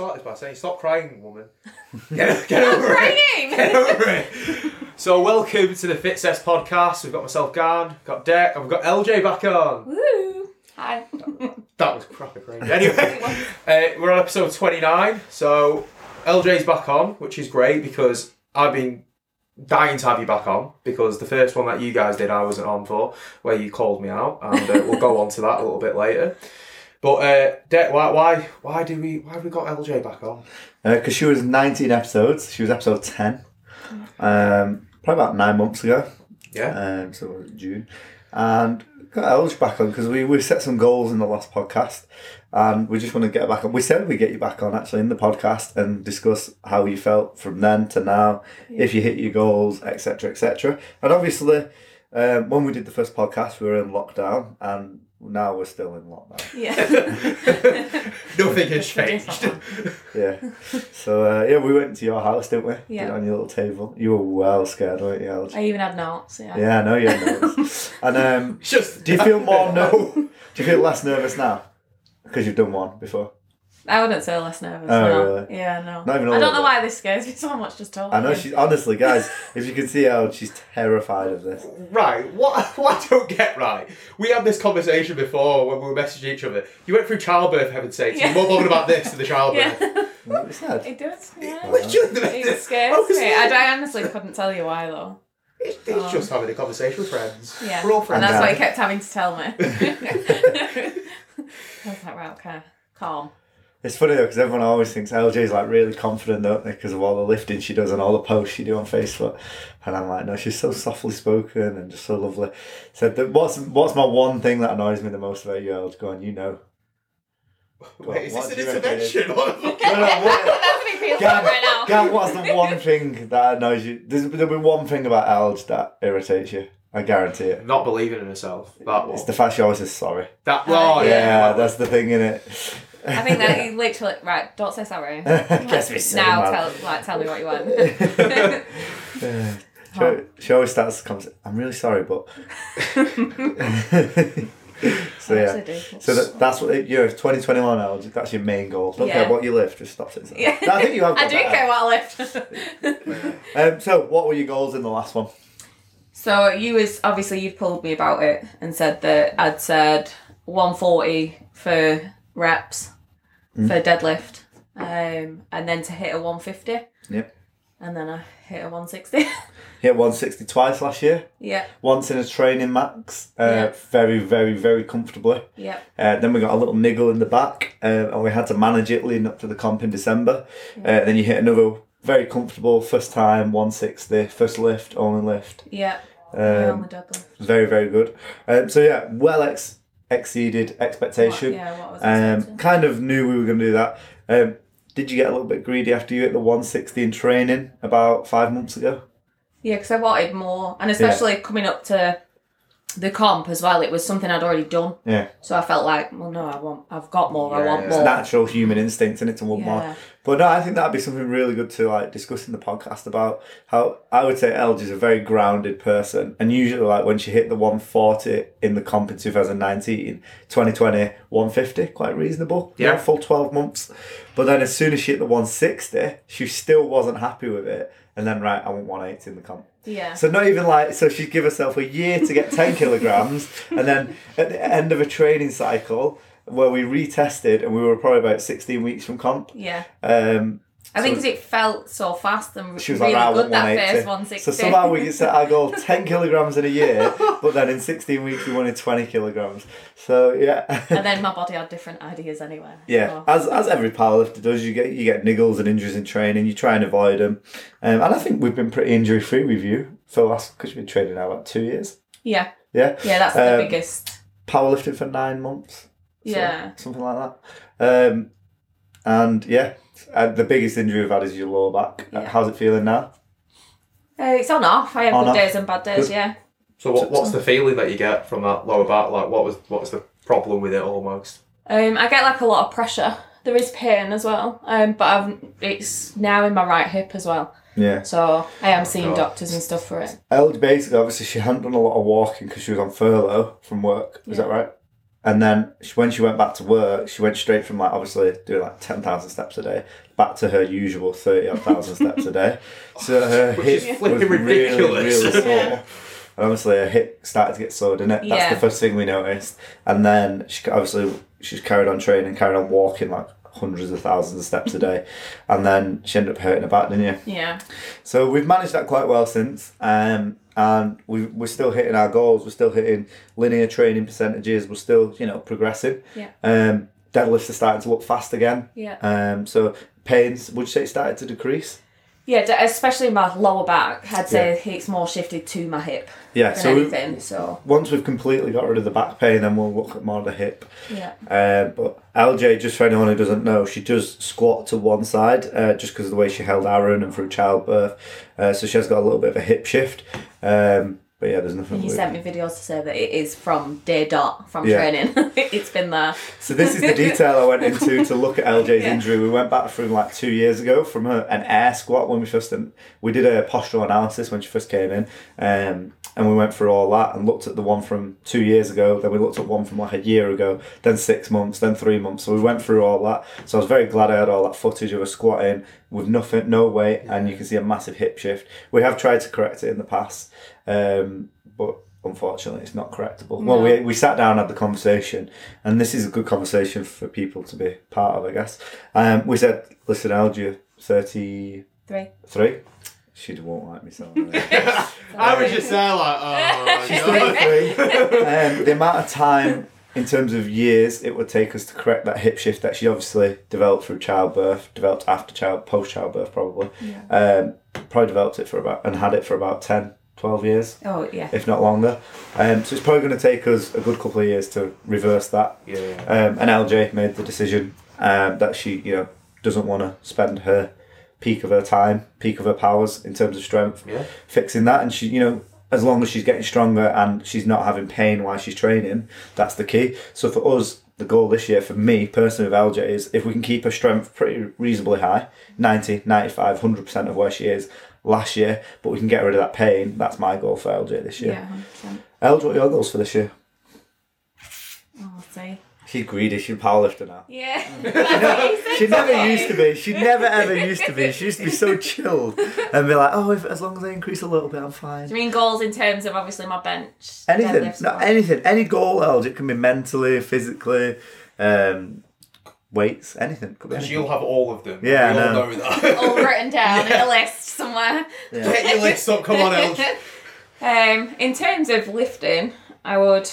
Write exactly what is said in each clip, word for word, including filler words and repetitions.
start this by saying, stop crying, woman. Get, get over crying. it. Get over it. So welcome to the Fitcess podcast. We've got myself, Gan, got Deck, and we've got L J back on. Woo. Hi. That, that was crappy crazy. Anyway, uh, we're on episode twenty-nine. So L J's back on, which is great because I've been dying to have you back on because the first one that you guys did I wasn't on for, where you called me out, and uh, we'll go on to that a little bit later. But uh, De- why why why do we why have we got L J back on? Because uh, she was nineteen episodes. She was episode ten, um, probably about nine months ago. Yeah. Um, so it was June, and got L J back on because we we set some goals in the last podcast, and we just want to get her back on. We said we get you back on actually in the podcast and discuss how you felt from then to now, yeah. if you hit your goals, et cetera, et cetera. And obviously, uh, when we did the first podcast, we were in lockdown and. Now we're still in lockdown. Yeah. Nothing has changed. Yeah. So, uh, yeah, we went to your house, didn't we? Yeah. Did it on your little table. You were well scared, weren't you, L J? I even had notes, yeah. Yeah, I know you had notes. And um, Just, do you feel more no? Do you feel less nervous now? Because you've done one before. I wouldn't say less nervous. Oh, no. Really? Yeah, no. Not even I don't know bit. Why this scares me so much just talking. I know, she's honestly, guys, if you can see how she's terrified of this. Right, what, what I don't get right, we had this conversation before when we were messaging each other. You went through childbirth, for heaven's sake, so yeah. You're more bothered about this than the childbirth. Yeah. What was that? It does, yeah. It, it scares I me. I, I honestly couldn't tell you why, though. It's um, just having a conversation with friends. Yeah. We're all friends. And that's what he kept having to tell me. I was like, right, okay, calm. It's funny though because everyone always thinks L J's like really confident, don't they? Because of all the lifting she does and all the posts she do on Facebook, and I'm like, no, she's so softly spoken and just so lovely. So, the, what's what's my one thing that annoys me the most about you, L J? Go on, you know. Wait, on, is this an intervention? What the fuck? No, no, what, that's what it feels Gan, like right now. Gan, what's the one thing that annoys you? There's, there'll be one thing about L J that irritates you. I guarantee it. Not believing in herself. That one. It's the fact she always says sorry. That oh, yeah, yeah, that's the thing in it. I think that you literally right. Don't say sorry. Guess like, now tell like tell me what you want. yeah. she, oh. she always starts. Comes. I'm really sorry, but. so yeah. Do. So that, that's what you're. twenty twenty-one L J. That's your main goal. Don't yeah. care what you lift. Just stop it. Yeah. No, I think you have. I do better. Care what I lift. um. So what were your goals in the last one? So you was obviously you've pulled me about it and said that I'd said one forty for. Reps mm. for deadlift, um, and then to hit a one fifty. Yep. And then I hit a one sixty. Hit one sixty twice last year. Yeah. Once in a training max, uh, yep. very, very, very comfortably. Yeah. Uh, then we got a little niggle in the back, uh, and we had to manage it leading up to the comp in December. Yep. Uh, then you hit another very comfortable first time one sixty, first lift, only lift. Yeah. Um, only deadlift. Very, very good. Um, so yeah, well ex. Exceeded expectation. What, yeah, what was um, kind of knew we were going to do that. Um, did you get a little bit greedy after you hit the one sixty in training about five months ago? Yeah, because I wanted more, and especially yeah. coming up to the comp as well. It was something I'd already done. Yeah. So I felt like, well, no, I want, I've got more. Yeah, I want it's more. It's natural human instinct, and it's a want yeah. more. But no, I think that'd be something really good to like discuss in the podcast about how I would say L J's a very grounded person, and usually like when she hit the one forty in the comp in two thousand nineteen, twenty twenty, one fifty, quite reasonable, yeah, full twelve months. But then as soon as she hit the one sixty, she still wasn't happy with it, and then right, I want one eighty in the comp. Yeah. So not even like so she'd give herself a year to get ten kilograms, and then at the end of a training cycle. Where we retested and we were probably about sixteen weeks from comp. Yeah. Um, I think because so it felt so fast and she was really like, good that first one sixty. So somehow we set our goal ten kilograms in a year, but then in sixteen weeks we wanted twenty kilograms. So yeah. And then my body had different ideas anyway. Yeah. So. As as every powerlifter does, you get you get niggles and injuries in training. You try and avoid them, um, and I think we've been pretty injury free with you for the last because you've been training now about two years. Yeah. Yeah. Yeah, that's um, the biggest. Powerlifting for nine months. So, yeah, something like that, um, and yeah, uh, the biggest injury we've had is your lower back. Yeah. Uh, how's it feeling now? Uh, it's on off. I have on good off. Days and bad days. Good. Yeah. So what, what's the feeling that you get from that lower back? Like what was what was the problem with it almost? Um, I get like a lot of pressure. There is pain as well, um, but I've, it's now in my right hip as well. Yeah. So I am seeing oh. doctors and stuff for it. L J basically, obviously, she hadn't done a lot of walking because she was on furlough from work. Is yeah. that right? And then she, when she went back to work, she went straight from, like, obviously doing like ten thousand steps a day back to her usual thirty odd thousand steps a day. So her hip was ridiculous. really, really sore. And obviously her hip started to get sore, didn't it? That's yeah. the first thing we noticed. And then she obviously she's carried on training, carried on walking like hundreds of thousands of steps a day. And then she ended up hurting her back, didn't you? Yeah. So we've managed that quite well since. Um, And we, we're still hitting our goals. We're still hitting linear training percentages. We're still, you know, progressing. Yeah. Um, deadlifts are starting to look fast again. Yeah. Um, so pains, would you say it started to decrease? Yeah, especially my lower back. I'd say yeah. it's more shifted to my hip yeah, than so anything. We, so once we've completely got rid of the back pain, then we'll look at more of the hip. Yeah. Uh, but L J, just for anyone who doesn't know, she does squat to one side uh, just because of the way she held Aaron and through childbirth. Uh, so she has got a little bit of a hip shift. Um, but yeah, there's nothing. You weird. Sent me videos to say that it is from day dot, from yeah. training. It's been there. So this is the detail I went into to look at L J's yeah. injury. We went back from like two years ago from her, an air squat when we first, we did a postural analysis when she first came in. Um, and we went through all that and looked at the one from two years ago. Then we looked at one from like a year ago, then six months, then three months. So we went through all that. So I was very glad I had all that footage of her squatting with nothing, no weight. And you can see a massive hip shift. We have tried to correct it in the past. Um, but unfortunately it's not correctable. No. Well, we we sat down and had the conversation, and this is a good conversation for people to be part of, I guess. Um, we said, listen, Algie, thirty three. Three. She won't like me saying that. I was just there like, oh, she's thirty-three. Um, the amount of time in terms of years it would take us to correct that hip shift that she obviously developed through childbirth, developed after child, post childbirth probably. Yeah. Um, probably developed it for about and had it for about ten. twelve years, oh yeah, if not longer. Um, so it's probably going to take us a good couple of years to reverse that. Yeah. yeah. Um, and L J made the decision um, that she, you know, doesn't want to spend her peak of her time, peak of her powers in terms of strength, yeah. fixing that. And she, you know, as long as she's getting stronger and she's not having pain while she's training, that's the key. So for us, the goal this year, for me personally with L J, is if we can keep her strength pretty reasonably high, ninety, ninety-five, one hundred percent of where she is last year, but we can get rid of that pain. That's my goal for L J this year. Yeah, one hundred percent. L J, what are your goals for this year? Oh, I'll say. She's greedy. She's a powerlifter now. Yeah. she never, she never used to be. She never ever used to be. She used to be so chilled and be like, oh, if as long as I increase a little bit, I'm fine. Do you mean goals in terms of obviously my bench? Anything. No, anything. Any goal, L J. It can be mentally, physically, um, weights, anything. Because you'll have all of them. Yeah, we I know. All know that. All written down yeah. in a list somewhere. Yeah. Get your list up. Come on, L J. Um, in terms of lifting, I would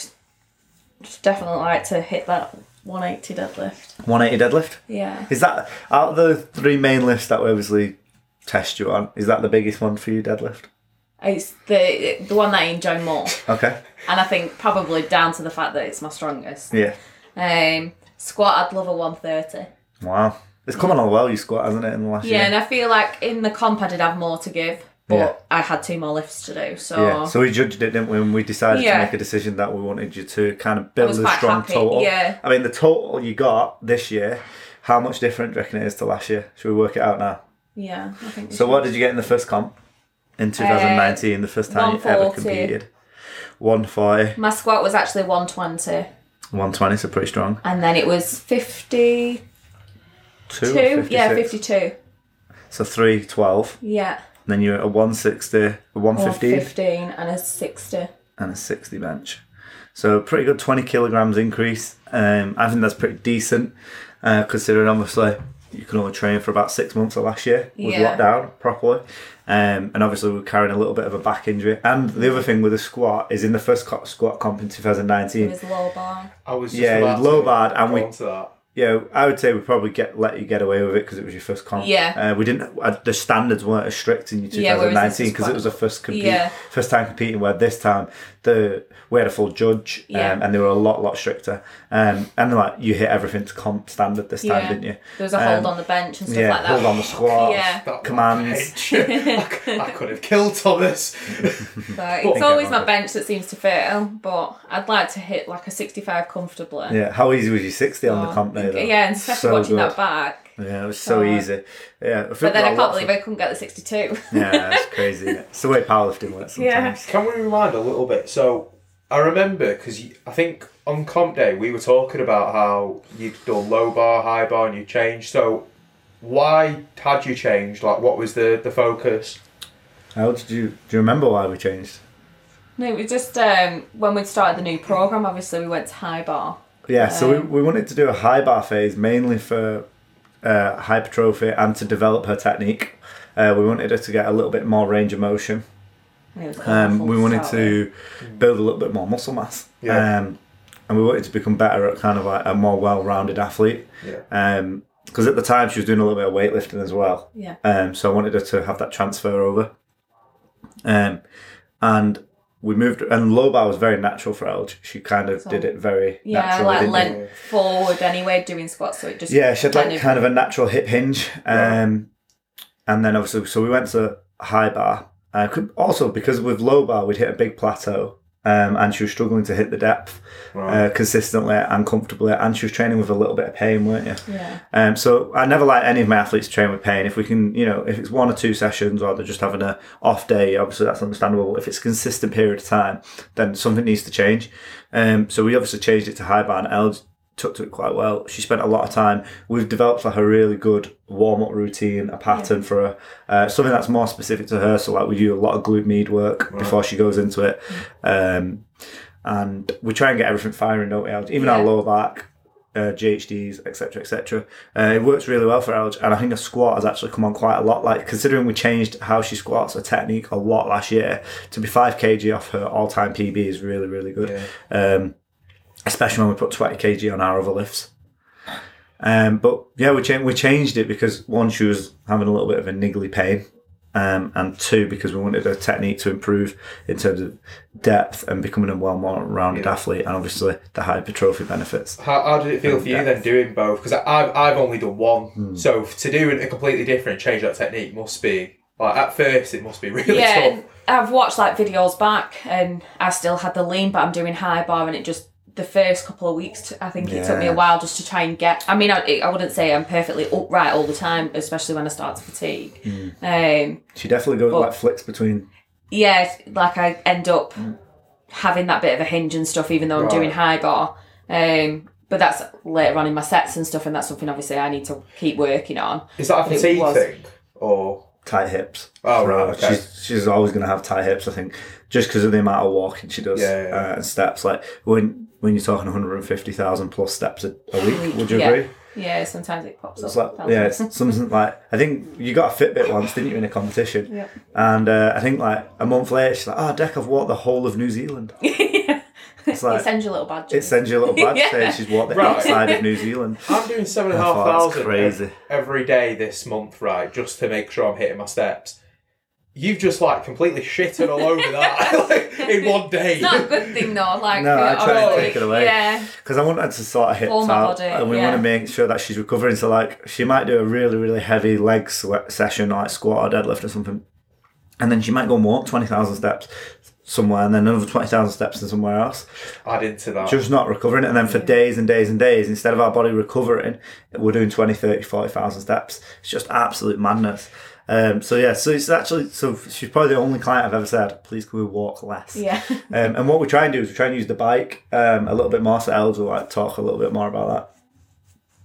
definitely like to hit that one eighty deadlift. one eighty deadlift? Yeah. Is that, out of the three main lifts that we obviously test you on, is that the biggest one for you, deadlift? It's the the one that I enjoy more. Okay. And I think probably down to the fact that it's my strongest. Yeah. Um, squat, I'd love a one thirty. Wow. It's come on all well, you squat, hasn't it, in the last yeah, year? Yeah, and I feel like in the comp I did have more to give, but yeah. I had two more lifts to do, so... Yeah, so we judged it, didn't we, and we decided yeah. to make a decision that we wanted you to kind of build a strong happy. Total. Yeah. I mean, the total you got this year, how much different do you reckon it is to last year? Should we work it out now? Yeah, I think so. Should. What did you get in the first comp in twenty nineteen, um, the first time you ever competed? one forty. My squat was actually one twenty. one twenty, so pretty strong. And then it was fifty-two, fifty-six? Yeah, fifty-two. So three twelve. Yeah. And then you're at a one sixty, a one fifteen. one fifteen and a sixty. And a sixty bench. So pretty good twenty kilograms increase. Um, I think that's pretty decent uh, considering obviously you can only train for about six months of last year. We've yeah. locked down properly. Um, and obviously we were carrying a little bit of a back injury. And the other thing with the squat is in the first co- squat comp in twenty nineteen. It was low barred. I was just yeah, about low barred, and we. That. Yeah, I would say we probably get let you get away with it because it was your first comp. Yeah, uh, we didn't. Uh, the standards weren't as strict in twenty nineteen because yeah, it was the first compete, yeah. first time competing. Where this time the we had a full judge, yeah. um, and they were a lot, lot stricter. Um, and like you hit everything to comp standard this time, yeah. didn't you? There was a hold um, on the bench and stuff yeah, like that. Hold on the squat, yeah. commands. I could have killed Thomas. But it's always my bench that seems to fail. But I'd like to hit like a sixty-five comfortably. Yeah, how easy was your sixty oh. on the comp now? Yeah, and especially so watching good. That back. Yeah, it was so, so easy. Yeah, I but then I can't believe of... I couldn't get the sixty-two. Yeah, that's crazy. It's the way powerlifting works sometimes. Yeah. Can we rewind a little bit? So I remember because I think on comp day, we were talking about how you'd done low bar, high bar, and you changed. So why had you changed? Like, what was the, the focus? How did you... Do you remember why we changed? No, we just... Um, when we started the new programme, obviously, we went to high bar. Yeah, um, so we, we wanted to do a high bar phase, mainly for uh, hypertrophy and to develop her technique. Uh, we wanted her to get a little bit more range of motion. Um, we wanted to build a little bit more muscle mass. Yeah. Um, and we wanted to become better at kind of like a more well-rounded athlete. Yeah. Um, because at the time she was doing a little bit of weightlifting as well. Yeah. Um, so I wanted her to have that transfer over. Um, and we moved, and low bar was very natural for L J. She kind of so, did it very yeah, naturally. Yeah, like leant you? forward anyway, doing squats. So it just yeah, she had like kind of a natural hip hinge. Um, yeah. And then obviously, so we went to high bar. Uh, could, also, because with low bar, we'd hit a big plateau. Um, and she was struggling to hit the depth right. uh, consistently and comfortably, and she was training with a little bit of pain, weren't you? Yeah. Um, so I never like any of my athletes to train with pain. If we can, you know, if it's one or two sessions or they're just having an off day, obviously that's understandable. But if it's a consistent period of time, then something needs to change. Um, so we obviously changed it to high bar, and Elle took to it quite well. She spent a lot of time. We've developed like a really good warm-up routine, a pattern yeah. for her, uh, something that's more specific to her. So like we do a lot of glute med work right. before she goes into it. Um, and we try and get everything firing, don't we? Even yeah. our lower back, uh, G H Ds, et cetera, et cetera. Uh, it works really well for L J, and I think her squat has actually come on quite a lot. Like considering we changed how she squats, her technique a lot last year, to be five kilograms off her all-time P B is really, really good. Yeah. Um, especially when we put twenty kilograms on our other lifts. Um, but yeah, we, cha- we changed it because one, she was having a little bit of a niggly pain, um, and two, because we wanted her technique to improve in terms of depth and becoming a well more rounded yeah. athlete, and obviously the hypertrophy benefits. How, how did it feel for you depth. then doing both? Because I've, I've only done one, mm. so to do a completely different, change that technique must be, like at first it must be really yeah, tough. I've watched like videos back and I still had the lean, but I'm doing high bar, and it just, the first couple of weeks, I think yeah. it took me a while just to try and get... I mean, I, I wouldn't say I'm perfectly upright all the time, especially when I start to fatigue. Mm. Um, she definitely goes, but, like, flicks between... Yeah, like, I end up mm. having that bit of a hinge and stuff, even though right. I'm doing high bar. Um, but that's later on in my sets and stuff, and that's something, obviously, I need to keep working on. Is that a fatigue thing? Or... Tight hips. Oh, right, okay. She's, she's always going to have tight hips, I think, just because of the amount of walking she does yeah, yeah, yeah. Uh, and steps. Like, when... When you're talking one hundred fifty thousand plus steps a, a week, would you yeah. agree? Yeah, sometimes it pops it's up. Like, yeah, it's something like, I think you got a Fitbit once, didn't you, in a competition? Yeah. And uh, I think like a month later, she's like, oh, Deck, I've walked the whole of New Zealand. yeah. It's like, it sends you a little badge. It sends you a little badge yeah. saying she's walked the right. outside of New Zealand. I'm doing seven thousand five hundred every day this month, right, just to make sure I'm hitting my steps. You've just, like, completely shitted all over that like, in one day. It's not a good thing, though. Like, no, I tried to take it away. Yeah. Because I wanted to sort of hit out. Body, and we yeah. want to make sure that she's recovering. So, like, she might do a really, really heavy leg session, like squat or deadlift or something. And then she might go and walk twenty thousand steps somewhere, and then another twenty thousand steps and somewhere else. Add into that. Just not recovering. And then for yeah. days and days and days, instead of our body recovering, we're doing twenty, thirty, forty thousand steps. It's just absolute madness. Um, so yeah, so it's actually, so she's probably the only client I've ever said, please can we walk less? Yeah. um, and what we try and do is we try and use the bike um, a little bit more, so Els will like talk a little bit more about that.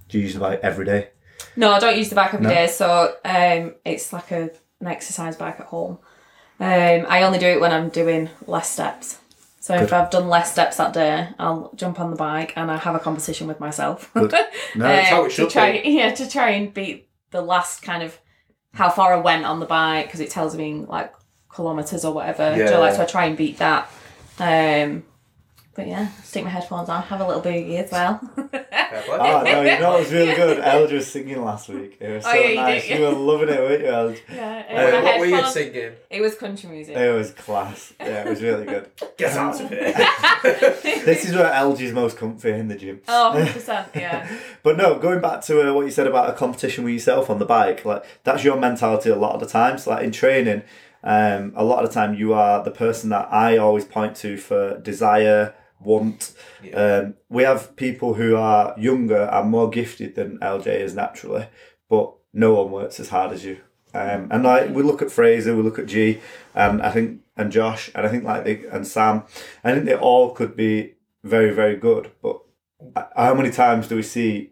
Do you use the bike every day? No, I don't use the bike every no. day, so um, it's like a, an exercise bike at home. Um, I only do it when I'm doing less steps. So Good. If I've done less steps that day, I'll jump on the bike and I have a competition with myself. Good. No, that's um, how it should to try, be. Yeah, to try and beat the last kind of, how far I went on the bike, because it tells me like kilometres or whatever. Yeah. So, like, so I try and beat that. Um, but yeah, stick my headphones on, have a little boogie as well. Oh, no, you know it was really good? Elj was singing last week. It was so oh, yeah, nice. You, you were loving it, weren't you, Elj? Yeah. Wait, what headphones, were you singing? It was country music. It was class. Yeah, it was really good. Get out of here. This is where Elj's most comfy, in the gym. Oh, one hundred percent, yeah. But no, going back to uh, what you said about a competition with yourself on the bike, like that's your mentality a lot of the time. So like in training, um, a lot of the time you are the person that I always point to for desire, want. Yeah. Um, we have people who are younger and more gifted than L J is naturally, but no one works as hard as you. Um, and like we look at Fraser, we look at G, and I think and Josh, and I think like they, and Sam, I think they all could be very, very good. But how many times do we see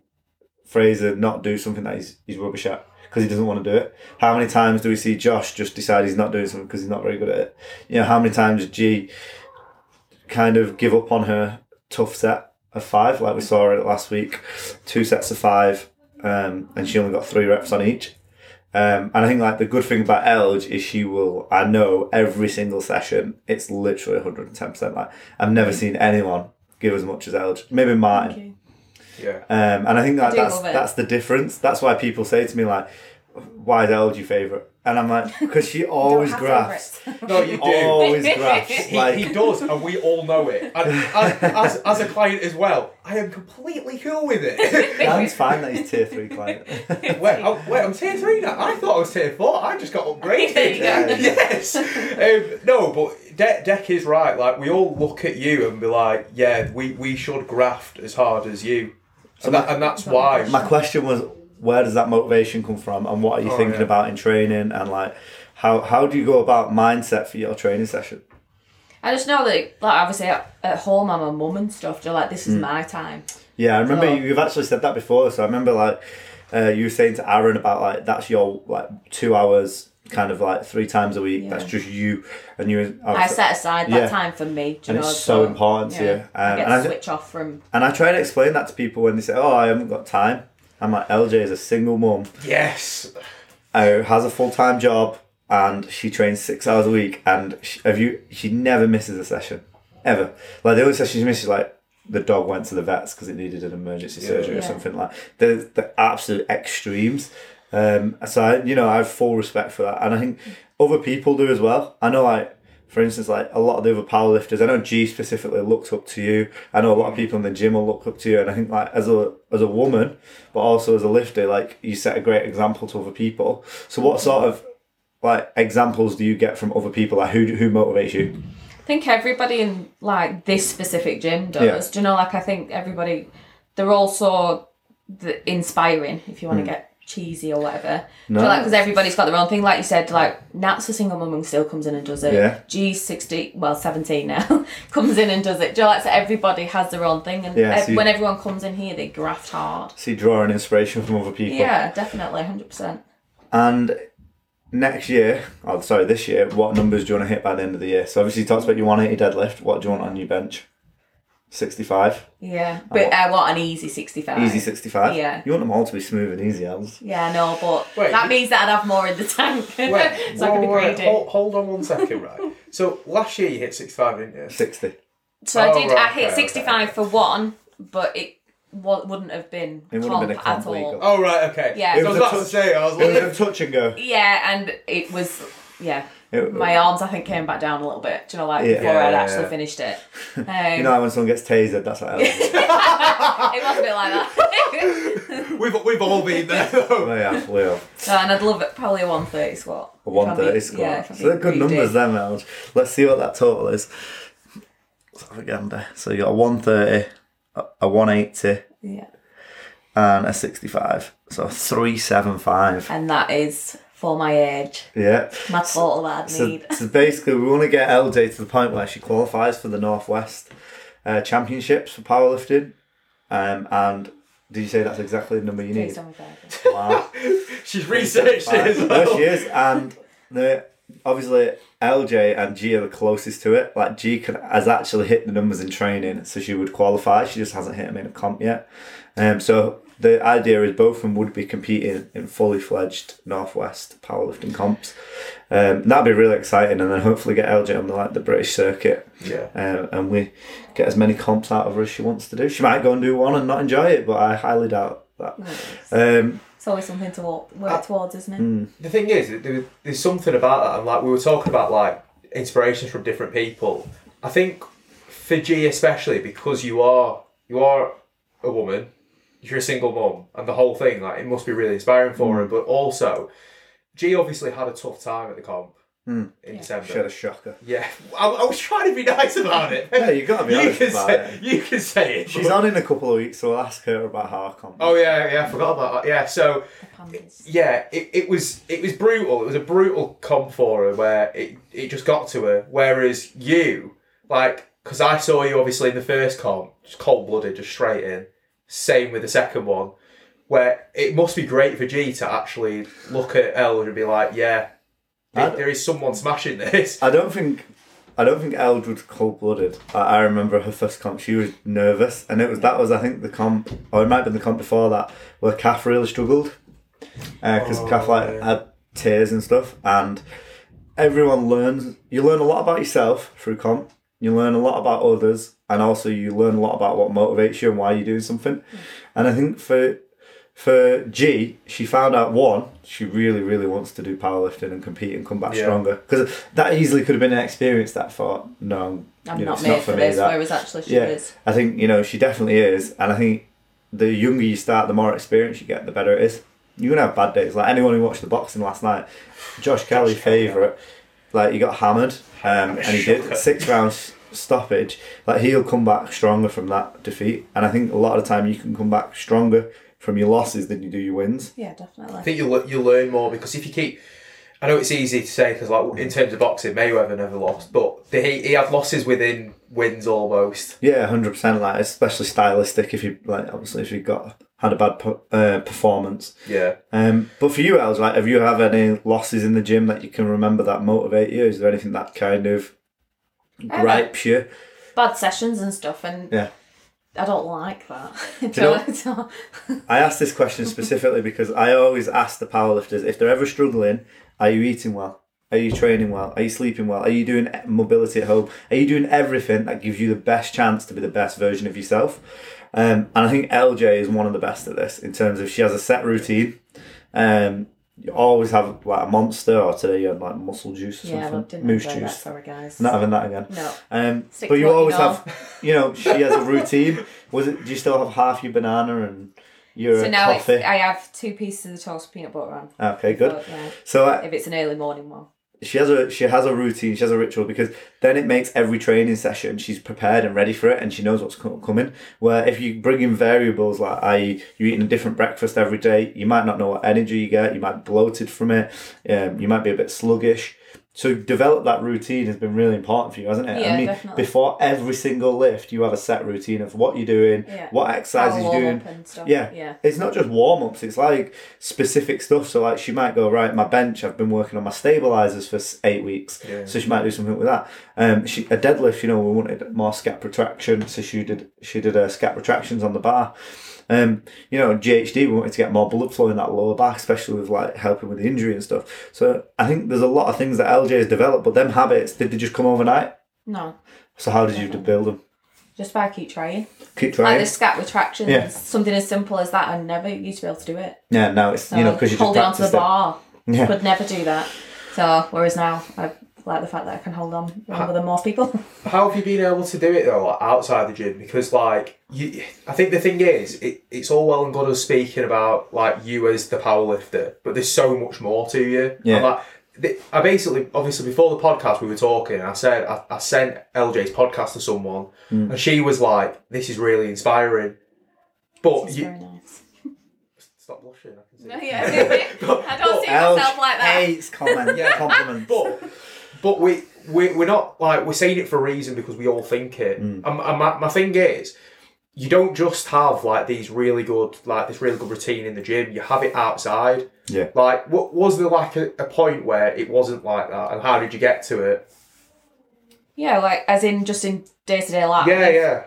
Fraser not do something that he's, he's rubbish at because he doesn't want to do it? How many times do we see Josh just decide he's not doing something because he's not very good at it? You know, how many times did G kind of give up on her tough set of five, like we saw it last week, two sets of five, um, and she only got three reps on each. Um, and I think like the good thing about Elge is she will, I know every single session, it's literally one hundred ten percent. Like I've never seen anyone give as much as Elge. Maybe Martin. Yeah. Um, and I think that, I that's that's the difference. That's why people say to me like, why is Elge your favourite? And I'm like, because she always grafts. No, you do. Always grafts. Like he, he does, and we all know it. And as, as as a client as well, I am completely cool with it. Dan's fine that he's tier three client. wait, I'm, wait, I'm tier three now. I thought I was tier four. I just got upgraded. Yeah, yeah. Yes. Um, no, but De- Deck is right. Like we all look at you and be like, yeah, we, we should graft as hard as you. So and, my, that, and that's why. My question was, where does that motivation come from and what are you oh, thinking yeah. about in training and like how how do you go about mindset for your training session? I just know that like obviously at, at home I'm a mum and stuff, so like this is mm. my time. Yeah, I remember so, you've actually said that before, so I remember like uh, you were saying to Aaron about like that's your like two hours kind of like three times a week, yeah. that's just you and you I set aside that yeah. time for me, do you and know, it's so, so important to yeah. you. Um, I get to and switch I, off from and I try to explain that to people when they say, oh I haven't got time. I'm like, L J is a single mum. Yes. Who has a full-time job and she trains six hours a week and she, have you, she never misses a session, ever. Like, the only session she misses, like, the dog went to the vets because it needed an emergency yeah. surgery yeah. or something like that. They're the absolute extremes. Um, so, I, you know, I have full respect for that. And I think other people do as well. I know, like, for instance, like a lot of the other powerlifters, I know G specifically looks up to you. I know a lot of people in the gym will look up to you. And I think like as a as a woman, but also as a lifter, like you set a great example to other people. So what sort of like examples do you get from other people? Like who who motivates you? I think everybody in like this specific gym does. Yeah. Do you know, like I think everybody, they're all so the, inspiring if you want to mm. get cheesy or whatever. No. So like, because everybody's got their own thing. Like you said, like Nat's a single mum and still comes in and does it. Yeah. G's sixty, well seventeen now, comes in and does it. Do you know, like so everybody has their own thing, and yeah, so when you, everyone comes in here, they graft hard. So you draw an inspiration from other people. Yeah, definitely, hundred percent. And next year, oh sorry, this year, what numbers do you want to hit by the end of the year? So obviously, you talked about your one eighty deadlift. What do you want on your bench? sixty-five. Yeah, but I want an easy sixty-five. Easy sixty-five? Yeah. You want them all to be smooth and easy, Els. Yeah, I know, but wait, that means that I'd have more in the tank. Wait, so whoa, I could be greedy. Hold, hold on one second, right? So last year you hit sixty-five, didn't you? sixty. So oh, I did, right, I hit okay, sixty-five okay. for one, but it w- wouldn't have been it wouldn't have been a comp at all. Oh, right, okay. Yeah. It was so a touch, say, I was like, it was a touch and go. Yeah, and it was, yeah. It, my arms, I think, came back down a little bit. Do you know, like yeah, before yeah, I'd yeah, actually yeah. finished it. Um, you know, when someone gets tasered, that's what happens. It must be like that. we've we've all been there. Though. Yeah, we have. So, and I'd love it. Probably a one thirty squat. A one thirty squat. Yeah, so they're good numbers, then, Mel. Let's see what that total is. Let's have a gander. So you got a one thirty, a one eighty, yeah, and a sixty-five. So three seven five. And that is. For my age. Yeah. My total that so, I need. So basically we want to get L J to the point where she qualifies for the Northwest uh, Championships for powerlifting. Um, and did you say that's exactly the number you need? Wow. She's researched it as well. No, she is. And the, obviously L J and G are the closest to it. Like G can, has actually hit the numbers in training, so she would qualify. She just hasn't hit them in a comp yet. Um, so... The idea is both of them would be competing in fully fledged Northwest powerlifting comps. Um, that'd be really exciting, and then hopefully get L J on the like the British circuit. Yeah. Um, and we get as many comps out of her as she wants to do. She might go and do one and not enjoy it, but I highly doubt that. Nice. Um, it's always something to work, work I, towards, isn't it? Mm. The thing is, there, there's something about that, and like we were talking about, like inspirations from different people. I think for G especially, because you are you are a woman. You're a single mum, and the whole thing, like it must be really inspiring for mm. her. But also, G obviously had a tough time at the comp mm. in yeah. December. She had a shocker. Yeah, I, I was trying to be nice about it. Yeah, you got to be you honest about say, it. You can say it. She's but... on in a couple of weeks, so I'll ask her about her comp. Oh yeah, yeah, I forgot about that. Yeah, so yeah, it, it was it was brutal. It was a brutal comp for her where it it just got to her. Whereas you, like Because I saw you, obviously, in the first comp, just cold-blooded, just straight in. Same with the second one, where it must be great for G to actually look at Eldred and be like, yeah, it, there is someone smashing this. I don't think... I don't think Eldred was cold-blooded. I, I remember her first comp, she was nervous, and it was that was, I think, the comp, or it might have been the comp before that, where Kath really struggled, because uh, oh, Kath like, yeah. had tears and stuff, and everyone learns, you learn a lot about yourself through comp, you learn a lot about others, and also you learn a lot about what motivates you and why you're doing something. And I think for for G, she found out, one, she really, really wants to do powerlifting and compete and come back yeah. stronger. Because that easily could have been an experience that thought, no, I'm you know, not made not for, for this, me, whereas actually she yeah, is. I think, you know, she definitely is. And I think the younger you start, the more experience you get, the better it is. You're going to have bad days. Like anyone who watched the boxing last night, Josh Kelly, Josh favourite, like he got hammered um, and he did six rounds stoppage. Like he'll come back stronger from that defeat. And I think a lot of the time you can come back stronger from your losses than you do your wins. Yeah, definitely. I think you you learn more because if you keep, I know it's easy to say because like in terms of boxing, Mayweather never lost, but they, he had losses within wins almost. Yeah, hundred percent. Like especially stylistic. If you like, obviously, if you got had a bad uh, performance. Yeah. Um. But for you, Els, like, have you have any losses in the gym that you can remember that motivate you? Is there anything that kind of gripes you? Bad sessions and stuff, and yeah. I don't like that. don't Do you know, like I asked this question specifically because I always ask the powerlifters, if they're ever struggling, are you eating well? Are you training well? Are you sleeping well? Are you doing mobility at home? Are you doing everything that gives you the best chance to be the best version of yourself? Um, and I think L J is one of the best at this in terms of she has a set routine. Um, you always have like a monster or today you had like muscle juice or yeah, something. Moose juice. That, sorry guys. Not having that again. No. Um, but you always you know. have, you know, she has a routine. Was it? Do you still have half your banana and your coffee? So now coffee? It's, I have two pieces of toast peanut butter on. Okay, good. But, yeah, so uh, if it's an early morning one. She has a she has a routine, she has a ritual because then it makes every training session she's prepared and ready for it and she knows what's coming. Where if you bring in variables like that is you're eating a different breakfast every day, you might not know what energy you get, you might be bloated from it, um, you might be a bit sluggish. So develop that routine has been really important for you, hasn't it? Yeah, I mean, definitely. Before every single lift, you have a set routine of what you're doing, yeah. what exercises you're doing. And stuff. Yeah. yeah, it's not just warm ups; it's like specific stuff. So, like, she might go right. My bench. I've been working on my stabilizers for eight weeks, yeah. so she might do something with that. Um, she a deadlift. You know, we wanted more scap retraction, so she did. She did her uh, scap retractions on the bar. Um, you know, G H D, we wanted to get more blood flow in that lower back, especially with like helping with the injury and stuff. So I think there's a lot of things that L J has developed, but them habits, did they just come overnight? No. So how did you build them? Just by keep trying. Keep trying. Like the scat retractions, yeah. something as simple as that, I never used to be able to do it. Yeah, no, it's, so you know, because you just holding onto the bar, yeah. could never do that. So, whereas now, I like the fact that I can hold on rather than most people. How have you been able to do it though, like outside the gym? Because like you, I think the thing is, it, it's all well and good us speaking about like you as the powerlifter, but there's so much more to you. Yeah. And, like, they, I basically, obviously, before the podcast we were talking, and I said I, I sent L J's podcast to someone, mm. and she was like, "This is really inspiring." But this is you, very nice. Stop blushing. I can see. No, yeah, but, I don't see myself like that. Hates comment, yeah, compliments. But, But we, we, we're not, like, we're saying it for a reason because we all think it. Mm. And, and my, my thing is, you don't just have, like, these really good, like, this really good routine in the gym. You have it outside. Yeah. Like, what was there, like, a, a point where it wasn't like that? And how did you get to it? Yeah, like, as in just in day-to-day life. Yeah, yeah.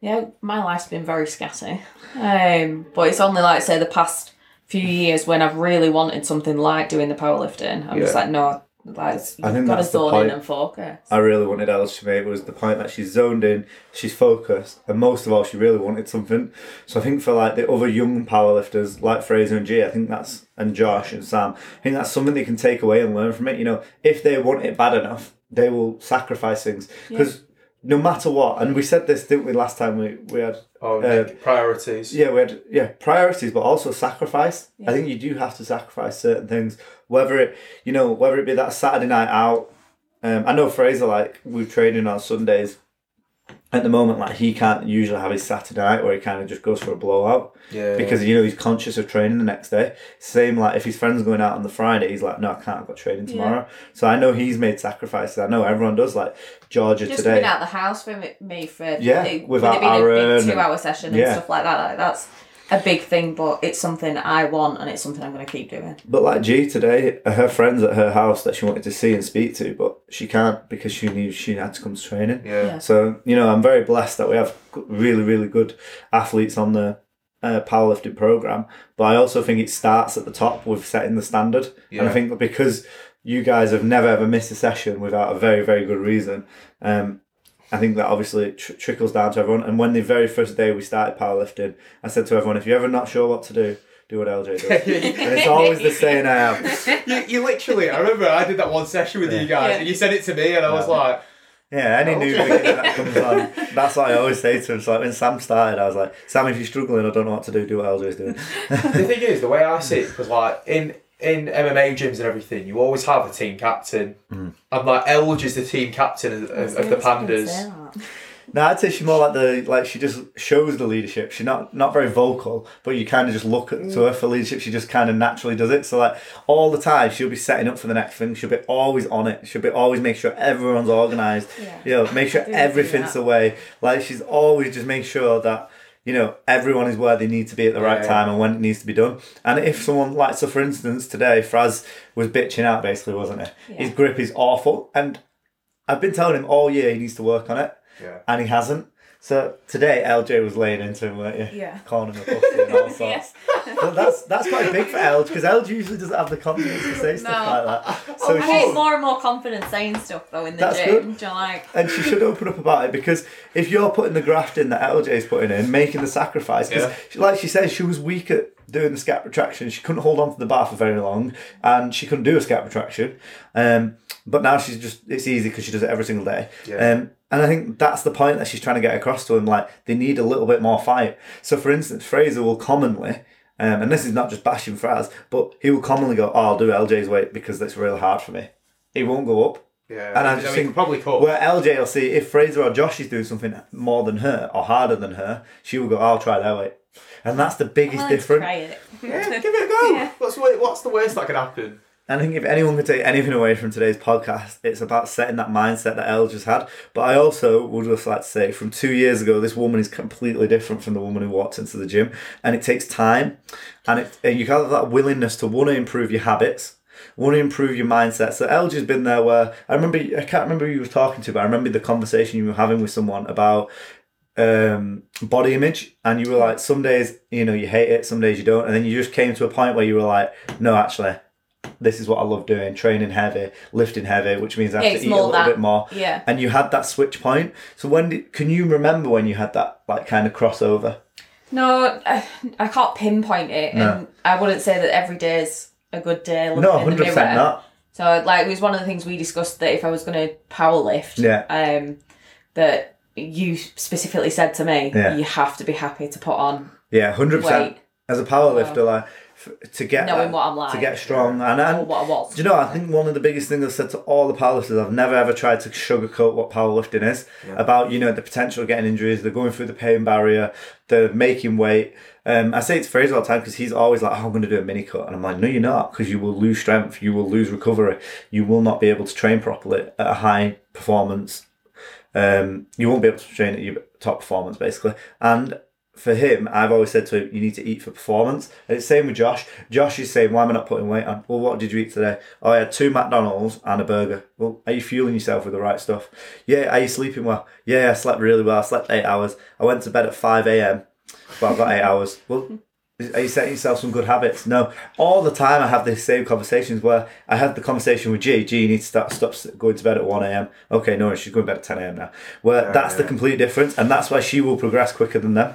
Yeah, my life's been very scatty. Um, but it's only, like, say, the past few years when I've really wanted something like doing the powerlifting. I'm yeah. just like, no... Like, I think that's the point. And focus. I really wanted Elsie to make was the point that she's zoned in, she's focused, and most of all, she really wanted something. So I think for like the other young powerlifters like Fraser and G, I think that's and Josh and Sam, I think that's something they can take away and learn from it. You know, if they want it bad enough, they will sacrifice things because. Yeah. No matter what, and we said this, didn't we, last time we, we had... Oh, uh, priorities. Yeah, we had yeah priorities, but also sacrifice. Yeah. I think you do have to sacrifice certain things, whether it, you know, whether it be that Saturday night out. Um, I know Fraser, like, we're training on Sundays, at the moment, like, he can't usually have his Saturday night where he kind of just goes for a blowout. Yeah. Because, you know, he's conscious of training the next day. Same, like, if his friend's going out on the Friday, he's like, no, I can't, I've got training tomorrow. Yeah. So I know he's made sacrifices. I know everyone does, like, Georgia just today. Just coming out of the house for me for... Yeah, it, without with it being Aaron. A big two-hour session and yeah. stuff like that. Like, that's a big thing, but it's something I want and it's something I'm going to keep doing. But, like, G today, her friends at her house that she wanted to see and speak to, but she can't because she knew she had to come to training. Yeah. yeah. So, you know, I'm very blessed that we have really, really good athletes on the uh, powerlifting program. But I also think it starts at the top with setting the standard. Yeah. And I think that because you guys have never, ever missed a session without a very, very good reason, um, I think that obviously tr- trickles down to everyone. And when the very first day we started powerlifting, I said to everyone, if you're ever not sure what to do, do what L J does. And it's always the saying I have. You, you literally, I remember I did that one session with yeah. you guys yeah. and you said it to me and I yeah. was like... Yeah, any new beginner that comes on, that's what I always say to him. So like when Sam started, I was like, Sam, if you're struggling, I don't know what to do, do what L J's doing. The thing is, the way I see it, because like in... in M M A gyms and everything, you always have a team captain. Mm. And like Elge is the team captain of, of, of the Pandas. No, I'd say she's more like the like she just shows the leadership. She's not not very vocal, but you kind of just look at, to her for leadership. She just kind of naturally does it. So like all the time, she'll be setting up for the next thing. She'll be always on it. She'll be always make sure everyone's organised. Yeah. You know, make sure everything's away. Like she's always just make sure that, you know, everyone is where they need to be at the right yeah, time yeah. and when it needs to be done. And if someone, like, so for instance, today, Fraz was bitching out, basically, wasn't he? Yeah. His grip is awful. And I've been telling him all year he needs to work on it. Yeah. And he hasn't. So today, L J was laying into him, weren't you? Yeah. Calling him a pussy and all sorts. Yes. Well, that's, that's quite big for L J, because L J usually doesn't have the confidence to say stuff no. like that. So well, I get more and more confidence saying stuff, though, in the that's gym. Good. Do you like? And she should open up about it, because if you're putting the graft in that L J's putting in, making the sacrifice, because yeah. like she says, she was weak at doing the scap retraction. She couldn't hold on to the bar for very long, and she couldn't do a scap retraction. Um, but now she's just, it's easy because she does it every single day. Yeah. Um, And I think that's the point that she's trying to get across to him. Like, they need a little bit more fight. So, for instance, Fraser will commonly, um, and this is not just bashing Fraz, but he will commonly go, oh, I'll do L J's weight because that's real hard for me. He won't go up. Yeah, and I just I mean, think probably could. Where L J will see, if Fraser or Josh is doing something more than her or harder than her, she will go, I'll try that weight. And that's the biggest difference. Try it. Yeah, give it a go. Yeah. What's, what's the worst that could happen? I think if anyone could take anything away from today's podcast, it's about setting that mindset that Elle just had. But I also would just like to say, from two years ago, this woman is completely different from the woman who walked into the gym. And it takes time. And, it, and you have that willingness to want to improve your habits, want to improve your mindset. So Elle has been there where, I remember, I can't remember who you were talking to, but I remember the conversation you were having with someone about um body image, and you were like, some days, you know, you hate it, some days you don't. And then you just came to a point where you were like, no, actually, this is what I love doing, training heavy, lifting heavy, which means I have yeah, to eat a little that. bit more. Yeah. And you had that switch point. So when did, can you remember when you had that like kind of crossover? No, I, I can't pinpoint it. No. And I wouldn't say that every day's a good day. Looking no, one hundred percent in the mirror. Not. So like, it was one of the things we discussed, that if I was going to power lift, yeah. um, that you specifically said to me, yeah. you have to be happy to put on Yeah, one hundred percent. Weight. As a powerlifter, oh. like... to get knowing that, what I'm like, to get strong, and, and what I was. Do you know, I think one of the biggest things I've said to all the powerlifters, I've never ever tried to sugarcoat what powerlifting is yeah. about, you know, the potential of getting injuries, they're going through the pain barrier, they're making weight. Um, I say it to Fraser all the time because he's always like, oh, I'm going to do a mini cut, and I'm like, no, you're not, because you will lose strength, you will lose recovery, you will not be able to train properly at a high performance. Um, you won't be able to train at your top performance, basically. And for him, I've always said to him, you need to eat for performance. And it's the same with Josh. Josh is saying, why am I not putting weight on? Well, what did you eat today? Oh, I had two McDonald's and a burger. Well, are you fueling yourself with the right stuff? Yeah, are you sleeping well? Yeah, I slept really well. I slept eight hours. I went to bed at five a.m., but I got eight hours. Well, are you setting yourself some good habits? No. All the time I have these same conversations where I had the conversation with G. G, you need to start, stop going to bed at one a.m. Okay, no, she's going to bed at ten a.m. now. Where yeah, that's yeah. the complete difference, and that's why she will progress quicker than them.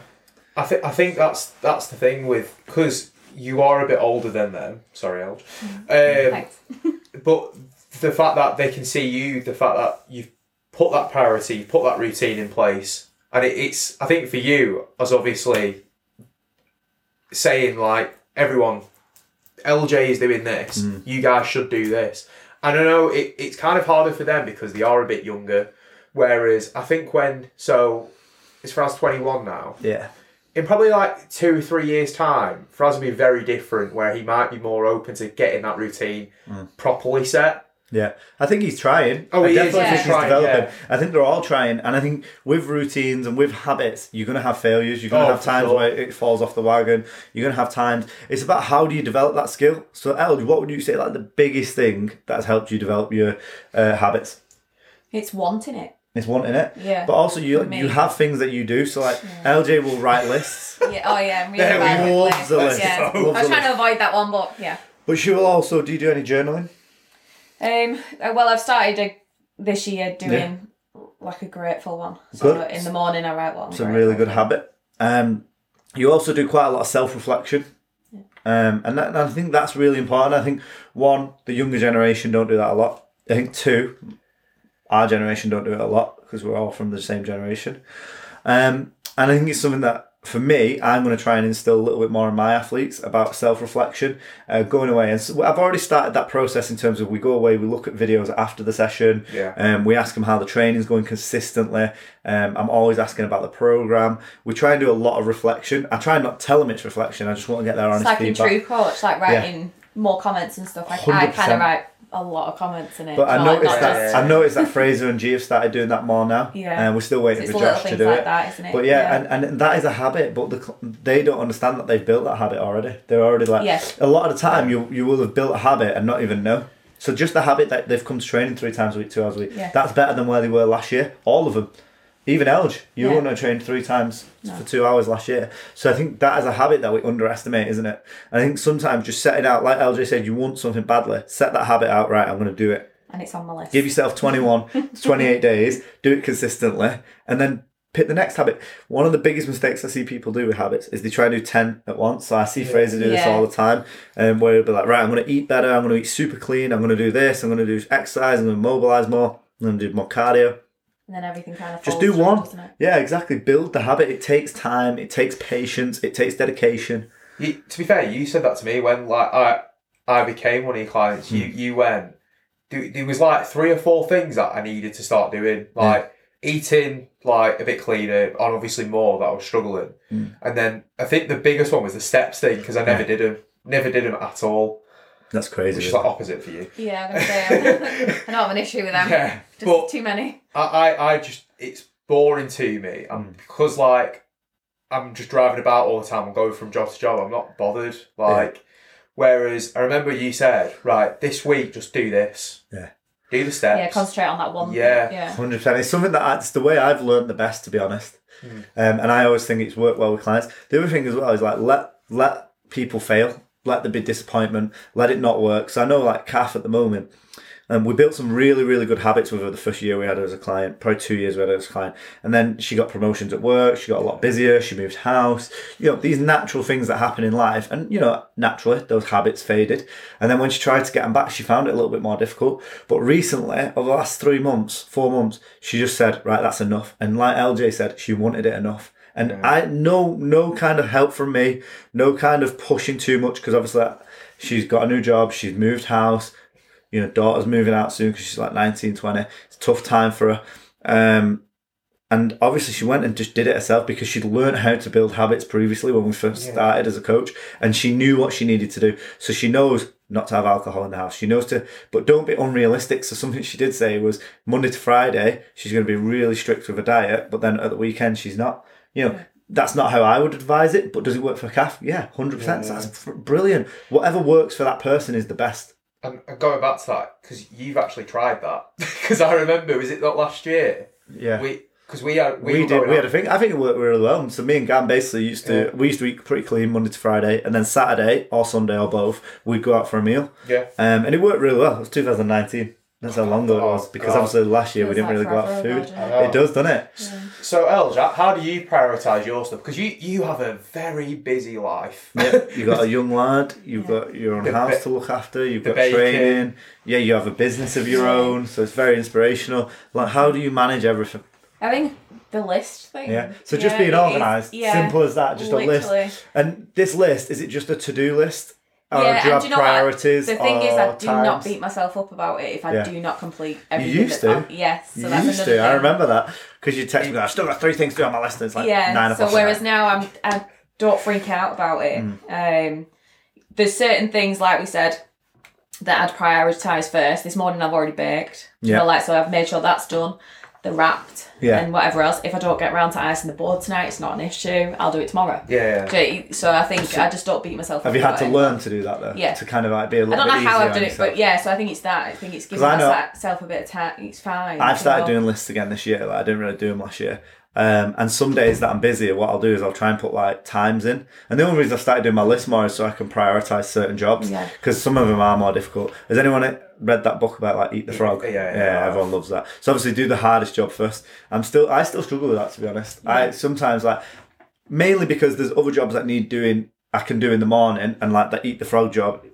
I think I think that's that's the thing with, because you are a bit older than them. Sorry, Elge. Um, but the fact that they can see you, the fact that you've put that priority, you've put that routine in place, and it, it's I think for you as obviously saying like everyone, L J is doing this, mm. you guys should do this. And I know it, it's kind of harder for them because they are a bit younger. Whereas I think when, so it's Fraz twenty-one now. Yeah. In probably like two, three years' time, Fraz will be very different where he might be more open to getting that routine mm. properly set. Yeah. I think he's trying. Oh, I he definitely is. Think yeah. he's trying, developing. Yeah. I think they're all trying. And I think with routines and with habits, you're going to have failures. You're going to oh, have times sure. where it falls off the wagon. You're going to have times. It's about how do you develop that skill. So, L J, what would you say like the biggest thing that's helped you develop your uh, habits? It's wanting it. It's wanting it. Yeah. But also you like, you have things that you do. So like yeah. L J will write lists. yeah. Oh yeah. I'm really bad with lists. List. Yeah. I was trying list. to avoid that one, but yeah. But she will also. Do you do any journaling? Um. Well, I've started a, this year doing yeah. like a grateful one. So good. In the morning, I write one. It's a really good habit. Um. You also do quite a lot of self-reflection. Yeah. Um. And, that, and I think that's really important. I think one, the younger generation don't do that a lot. I think two. Our generation don't do it a lot because we're all from the same generation. Um, and I think it's something that, for me, I'm going to try and instill a little bit more in my athletes about self-reflection, uh, going away. And so I've already started that process in terms of we go away, we look at videos after the session, yeah. um, we ask them how the training's going consistently. Um, I'm always asking about the program. We try and do a lot of reflection. I try and not tell them it's reflection. I just want to get their honest feedback. It's like in True Coach, like writing yeah. more comments and stuff. Like I kind of write... a lot of comments in it. But I noticed like that I noticed that Fraser and G have started doing that more now. Yeah. And we're still waiting for Josh to do like it. That, isn't it. But yeah, yeah. And, and that is a habit, but the, they don't understand that they've built that habit already. They're already like yes. a lot of the time yeah. you you will have built a habit and not even know. So just the habit that they've come to training three times a week, two hours a week. Yeah. That's better than where they were last year. All of them. Even Elj, you yeah. wouldn't have trained three times no. for two hours last year. So I think that is a habit that we underestimate, isn't it? I think sometimes just setting out, like L J said, you want something badly, set that habit out, right, I'm going to do it. And it's on the list. Give yourself twenty-one, twenty-eight days, do it consistently, and then pick the next habit. One of the biggest mistakes I see people do with habits is they try to do ten at once. So I see yeah. Fraser do yeah. this all the time, um, where he'll be like, right, I'm going to eat better, I'm going to eat super clean, I'm going to do this, I'm going to do exercise, I'm going to mobilise more, I'm going to do more cardio. And then everything kind of just do through, one. Doesn't it? Yeah, exactly. Build the habit. It takes time. It takes patience. It takes dedication. You, to be fair, you said that to me when like I I became one of your clients. Mm. You you went. Do, there was like three or four things that I needed to start doing, like yeah. eating like a bit cleaner, and obviously more that I was struggling. Mm. And then I think the biggest one was the steps thing because I never yeah. did them, never did them at all. That's crazy. Which is the opposite for you. Yeah, I'm going to say, I don't have an issue with them. Yeah, just too many. I, I, I just, it's boring to me. And mm. because, like, I'm just driving about all the time. I'm going from job to job. I'm not bothered. Like, yeah. whereas I remember you said, right, this week, just do this. Yeah. Do the steps. Yeah, concentrate on that one yeah. thing. Yeah. one hundred percent. It's something that that's the way I've learned the best, to be honest. Mm. Um, and I always think it's worked well with clients. The other thing as well is, like, let let people fail. Let there be disappointment, let it not work. So I know like Kath at the moment, and um, we built some really, really good habits with her the first year we had her as a client, probably two years we had her as a client. And then she got promotions at work, she got a lot busier, she moved house, you know, these natural things that happen in life. And, you know, naturally, those habits faded. And then when she tried to get them back, she found it a little bit more difficult. But recently, over the last three months, four months, she just said, right, that's enough. And like L J said, she wanted it enough. And yeah. I no no kind of help from me, no kind of pushing too much because obviously she's got a new job, she's moved house, you know, daughter's moving out soon because she's like nineteen, twenty. It's a tough time for her. Um, and obviously she went and just did it herself because she'd learned how to build habits previously when we first yeah. started as a coach and she knew what she needed to do. So she knows not to have alcohol in the house. She knows to, but don't be unrealistic. So something she did say was Monday to Friday, she's going to be really strict with her diet, but then at the weekend she's not. You know, that's not how I would advise it, but does it work for Kath? Yeah, one hundred percent. Yeah. So that's brilliant. Whatever works for that person is the best. And going back to that, because you've actually tried that. Because I remember, was it not last year? Yeah. We Because we had... We, we did, we out. had a thing. I think it worked really well. So me and Gan basically used to... Yeah. We used to eat pretty clean Monday to Friday, and then Saturday or Sunday or both, we'd go out for a meal. Yeah. Um, and it worked really well. It was two thousand nineteen. That's how long ago it was, because God. obviously last year we didn't really go out for food. It does, doesn't it? Yeah. So, L J, how do you prioritise your stuff? Because you, you have a very busy life. Yeah, you've got a young lad, you've yeah. got your own the house ba- to look after, you've got bacon. training, yeah, you have a business of your own, so it's very inspirational. Like, how do you manage everything? I think the list thing. Yeah, so just yeah, being organised, yeah, simple as that, just literally. a list. And this list, is it just a to-do list? Our yeah, job and do you know priorities. What? The thing is, I do times. not beat myself up about it if I yeah. do not complete everything. You used to. I, yes. So you that's used to. Thing. I remember that because you text me, I've still got three things to do on my list. And it's like yeah, nine o'clock. So whereas now I'm, I don't freak out about it. Mm. Um, there's certain things, like we said, that I'd prioritise first. This morning I've already baked. Yeah. You know, like, so I've made sure that's done. They're wrapped yeah. and whatever else. If I don't get around to icing the board tonight, it's not an issue. I'll do it tomorrow. Yeah. yeah. So I think so, I just don't beat myself up. Have you had to it. learn to do that though? Yeah. To kind of like be a little bit easier. I don't know how I've done it, but yeah. So I think it's that. I think it's giving myself a bit of time. It's fine. I've started know? doing lists again this year. Like I didn't really do them last year. Um, and some days that I'm busier, what I'll do is I'll try and put like times in. And the only reason I started doing my list more is so I can prioritise certain jobs because yeah. some of them are more difficult. Has anyone read that book about like Eat the Frog? Yeah, yeah, yeah, yeah. Everyone loves that. So obviously do the hardest job first. I'm still, I still struggle with that, to be honest. Yeah. I sometimes like, mainly because there's other jobs that need doing, I can do in the morning, and like that Eat the Frog job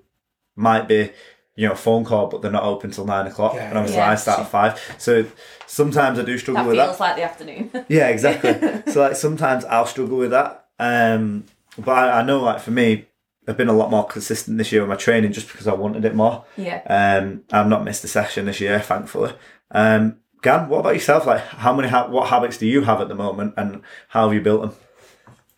might be, you know, a phone call, but they're not open till nine o'clock. Yeah, and obviously yeah. I start at five. So sometimes I do struggle that with that. That feels like the afternoon. Yeah, exactly. So like sometimes I'll struggle with that. Um, but I, I know like for me, I've been a lot more consistent this year with my training just because I wanted it more. Yeah. Um, I've not missed a session this year, thankfully. Um, Gan, what about yourself? Like how many, ha- what habits do you have at the moment and how have you built them?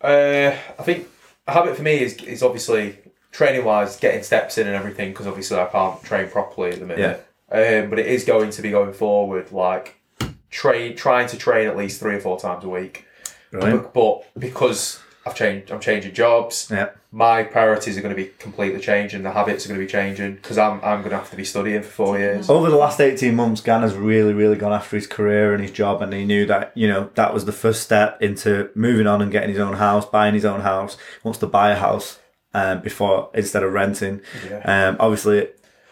Uh, I think a habit for me is is obviously... training-wise, getting steps in and everything, because obviously I can't train properly at the minute. Yeah. Um, but it is going to be going forward, like train, trying to train at least three or four times a week. But, but because I've changed, I'm changing jobs. Yeah. My priorities are going to be completely changing. The habits are going to be changing because I'm I'm going to have to be studying for four years. Over the last eighteen months, Gan has really, really gone after his career and his job, and he knew that you know that was the first step into moving on and getting his own house, buying his own house. He wants to buy a house. Um, before instead of renting, yeah. um, obviously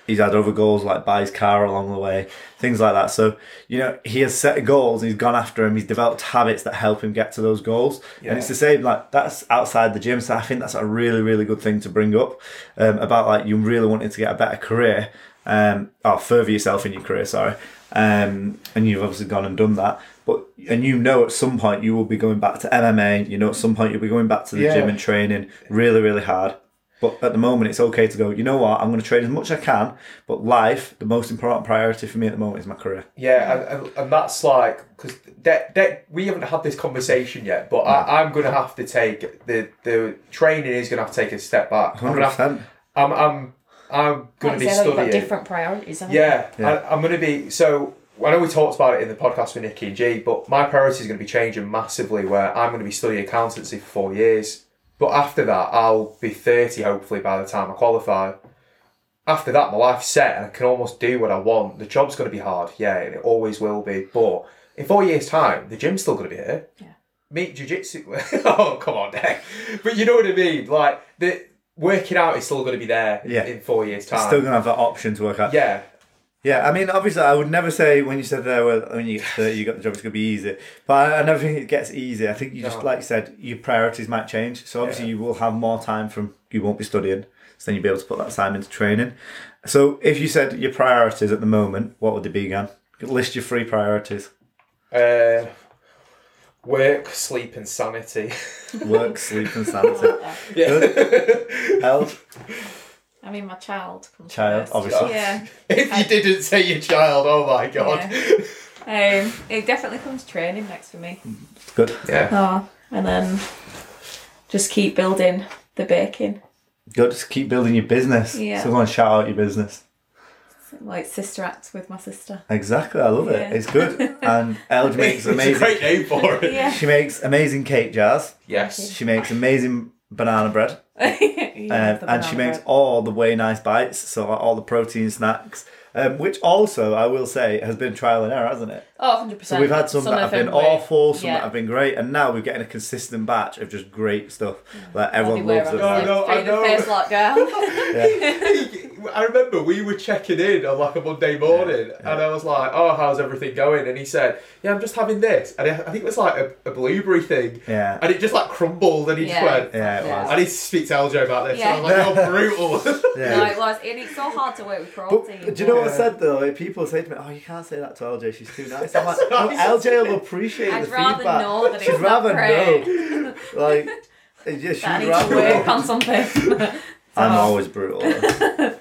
he's had other goals like buy his car along the way, things like that. So you know he has set goals, he's gone after them, he's developed habits that help him get to those goals, yeah. and it's the same like that's outside the gym. So I think that's a really really good thing to bring up um, about like you really wanting to get a better career, um, or further yourself in your career. Sorry, um, and you've obviously gone and done that. But and you know at some point you will be going back to M M A, you know at some point you'll be going back to the yeah. gym and training really, really hard. But at the moment it's okay to go, you know what, I'm going to train as much as I can, but life, the most important priority for me at the moment is my career. Yeah, and, and that's like, because De- De- we haven't had this conversation yet, but no. I, I'm going to have to take, the, the training is going to have to take a step back. one hundred percent. I'm going to have, I'm, I'm, I'm going to be studying. You've got different priorities, haven't yeah, you? Yeah, I, I'm going to be, so... I know we talked about it in the podcast with Nikki and G, but my priority is going to be changing massively where I'm going to be studying accountancy for four years. But after that, I'll be thirty, hopefully, by the time I qualify. After that, my life's set and I can almost do what I want. The job's going to be hard, yeah, and it always will be. But in four years' time, the gym's still going to be here. Yeah. Meet jiu-jitsu. Oh, come on, Deck. But you know what I mean? Like, the working out is still going to be there yeah. in four years' time. It's still going to have that option to work out. Yeah. Yeah, I mean, obviously, I would never say when you said there, well, when you get thirty, you got the job, it's going to be easy. But I never think it gets easy. I think you just, no. like you said, your priorities might change. So obviously, yeah. you will have more time from, you won't be studying. So then you'll be able to put that time into training. So if you said your priorities at the moment, what would they be, Gan? List your three priorities. Uh, work, sleep, and sanity. Work, sleep, and sanity. Yeah. Good. Health. I mean, my child. Comes child, first. Obviously. Yeah. If you I, didn't say your child, oh my God. Yeah. Um, it definitely comes training next for me. Good. Yeah. Oh, and then just keep building the baking. Good. Just keep building your business. Yeah. So go and shout out your business. Like Sister Acts with my sister. Exactly, I love yeah. it. It's good. And L J makes amazing. It's a great name for it. Yeah. She makes amazing cake jars. Yes. She makes amazing banana bread. Yeah, um, and she makes bread. All the way nice bites, so all the protein snacks, um, which also I will say has been trial and error, hasn't it? Oh, one hundred percent. So we've had some, some that have been great. Awful, some yeah. that have been great, and now we're getting a consistent batch of just great stuff. Mm. Like everyone loves it. No, no, I know. First lot, girl. Yeah. I remember we were checking in on like a Monday morning, yeah, yeah. and I was like, "Oh, how's everything going?" And he said, "Yeah, I'm just having this," and I think it was like a, a blueberry thing, yeah, and it just like crumbled, and he yeah. just went, "Yeah, it yeah. was." I need to speak to L J about this. Yeah. And I was like, "Oh, brutal." Yeah. No, it was, and it's so hard to work with protein. But, do you know what yeah. I said though? Like, people say to me, "Oh, you can't say that to L J. She's too nice." I'm like, no, L J will appreciate I'd the feedback. I'd rather know that it's not great. She'd rather know. Like, yeah, she'd rather I need to work on something. I'm always brutal.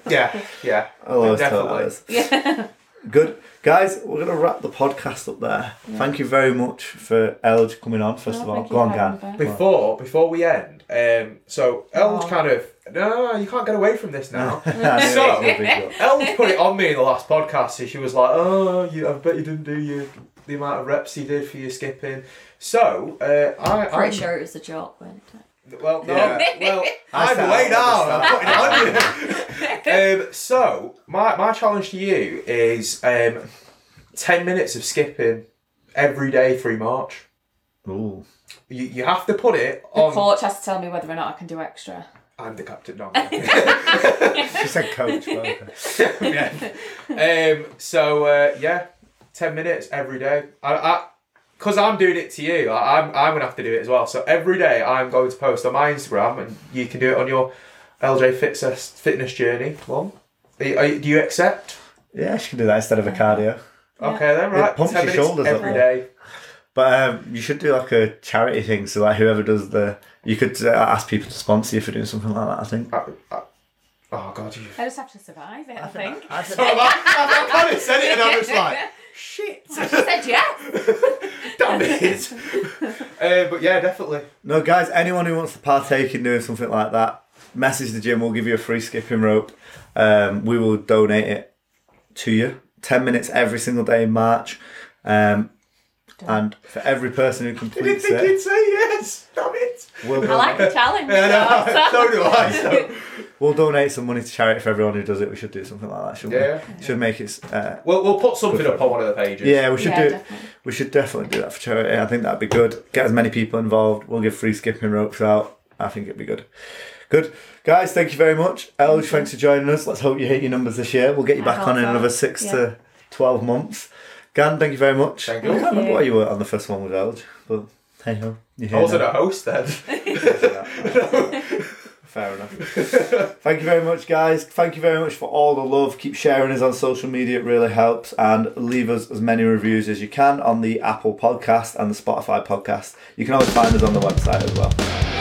yeah, yeah. I always totally is. Yeah. Good. Guys, we're going to wrap the podcast up there. Yeah. Thank you very much for Elge coming on, first no, of all. Go on, Gan. Before, before we end, um, so Elge kind of, no, you can't get away from this now. So, Elge put it on me in the last podcast. So she was like, oh, you, I bet you didn't do your, the amount of reps you did for your skipping. So, uh, I... I'm pretty I'm, sure it was a joke, wasn't it? Well, no, yeah. well, I'm way down. I'm putting it on you. um, so, my, my challenge to you is um, ten minutes of skipping every day through March. Ooh. You, you have to put it on... The coach has to tell me whether or not I can do extra. I'm the captain, no. She said coach, wasn't yeah. Um So, uh, yeah, ten minutes every day. I... I Because I'm doing it to you, I'm I'm going to have to do it as well. So every day I'm going to post on my Instagram, and you can do it on your L J Fitcess Fitness Journey one. Are you, are you, do you accept? Yeah, she can do that instead of a cardio. Yeah. Okay, then, right. It pumps your shoulders every up. Every day. But um, you should do like a charity thing, so like whoever does the... You could uh, ask people to sponsor you for doing something like that, I think. I, I, oh, God. You... I just have to survive it, I, I think. think. I, I, so I, I kind of said it and I was like... Shit! I just said yeah. Damn it! uh, but yeah, definitely. No, guys. Anyone who wants to partake in doing something like that, message the gym. We'll give you a free skipping rope. Um, we will donate it to you. Ten minutes every single day in March, um, and for every person who completes it. Didn't think you'd say yes. Damn it! We'll I like the challenge. Yeah, no, so do I. So. We'll donate some money to charity for everyone who does it. We should do something like that, shouldn't yeah. we? Yeah. Should make it. Uh, we'll we'll put something up on one of the pages. Yeah, we should yeah, do. Definitely. We should definitely do that for charity. I think that'd be good. Get as many people involved. We'll give free skipping ropes out. I think it'd be good. Good guys, thank you very much, Elge. Thanks for joining us. Let's hope you hit your numbers this year. We'll get you back on in another six yeah. to twelve months. Gan, thank you very much. Thank you. I can't remember why you were on the first one with Elge, but hey ho, you here. I wasn't now. A host then. Fair enough. Thank you very much, guys. Thank you very much for all the love. Keep sharing us on social media. It really helps. And leave us as many reviews as you can on the Apple podcast and the Spotify podcast. You can always find us on the website as well.